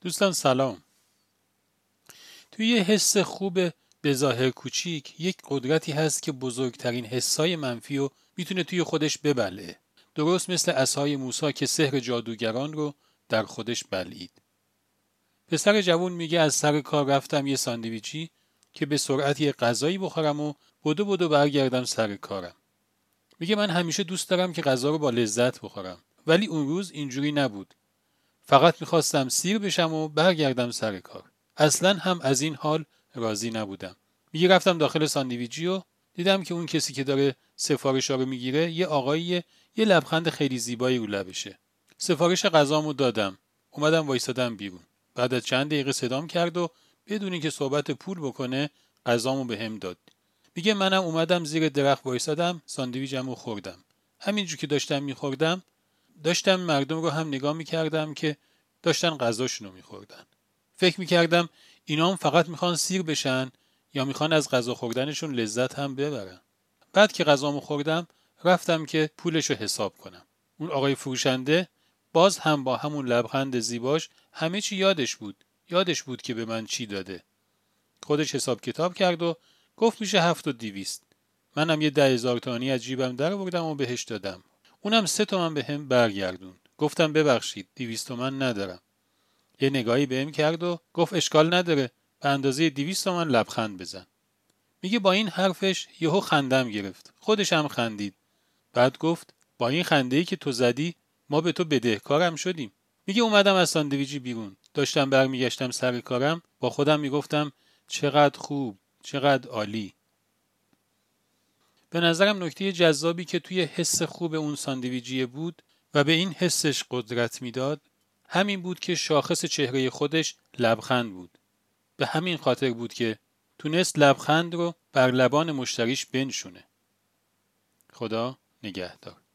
دوستان سلام. توی یه حس خوب به ظاهر کوچیک یک قدرتی هست که بزرگترین حسای منفی رو میتونه توی خودش ببلعه. درست مثل عصای موسی که سحر جادوگران رو در خودش بلعید. پسر جوون میگه از سر کار رفتم یه ساندویچی که به سرعت یه غذایی بخورم و بدو برگردم سر کارم. میگه من همیشه دوست دارم که غذا رو با لذت بخورم، ولی اون روز اینجوری نبود. فقط میخواستم سیر بشم و برگردم سر کار. اصلا هم از این حال راضی نبودم. میگه رفتم داخل ساندویچی و دیدم که اون کسی که داره سفارش‌ها رو میگیره یه آقاییه، یه لبخند خیلی زیبایی رو لبشه. سفارش غذامو دادم. اومدم وایسادم بیرون. بعد از چند دقیقه صدام کرد و بدون اینکه صحبت پول بکنه غذامو بهم داد. میگه منم اومدم زیر درخت وایسادم، ساندویچمو خوردم. همینجوری که داشتم میخوردم داشتم مردم رو هم نگاه میکردم که داشتن غذاشون رو میخوردن. فکر میکردم اینا هم فقط میخوان سیر بشن یا میخوان از غذا خوردنشون لذت هم ببرن. بعد که غذامو خوردم رفتم که پولشو حساب کنم. اون آقای فروشنده باز هم با همون لبخند زیباش همه چی یادش بود که به من چی داده. خودش حساب کتاب کرد و گفت میشه 7200. منم یه 10,000 تومانی از جیبم درآوردم و بهش دادم. اونم 3 تومن به هم برگردوند. گفتم ببخشید 200 تومن ندارم. یه نگاهی بهم کرد و گفت اشکال نداره، به اندازه 200 تومن لبخند بزن. میگه با این حرفش یهو خندم گرفت. خودش هم خندید. بعد گفت با این خنده‌ای که تو زدی ما به تو بدهکارم شدیم. میگه اومدم از ساندویچی بیرون. داشتم برمیگشتم سر کارم، با خودم میگفتم چقدر خوب، چقدر عالی. به نظرم نکته جذابی که توی حس خوب اون ساندویچی بود و به این حسش قدرت میداد همین بود که شاخص چهره خودش لبخند بود. به همین خاطر بود که تونست لبخند رو بر لبان مشتریش بنشونه. خدا نگهدار.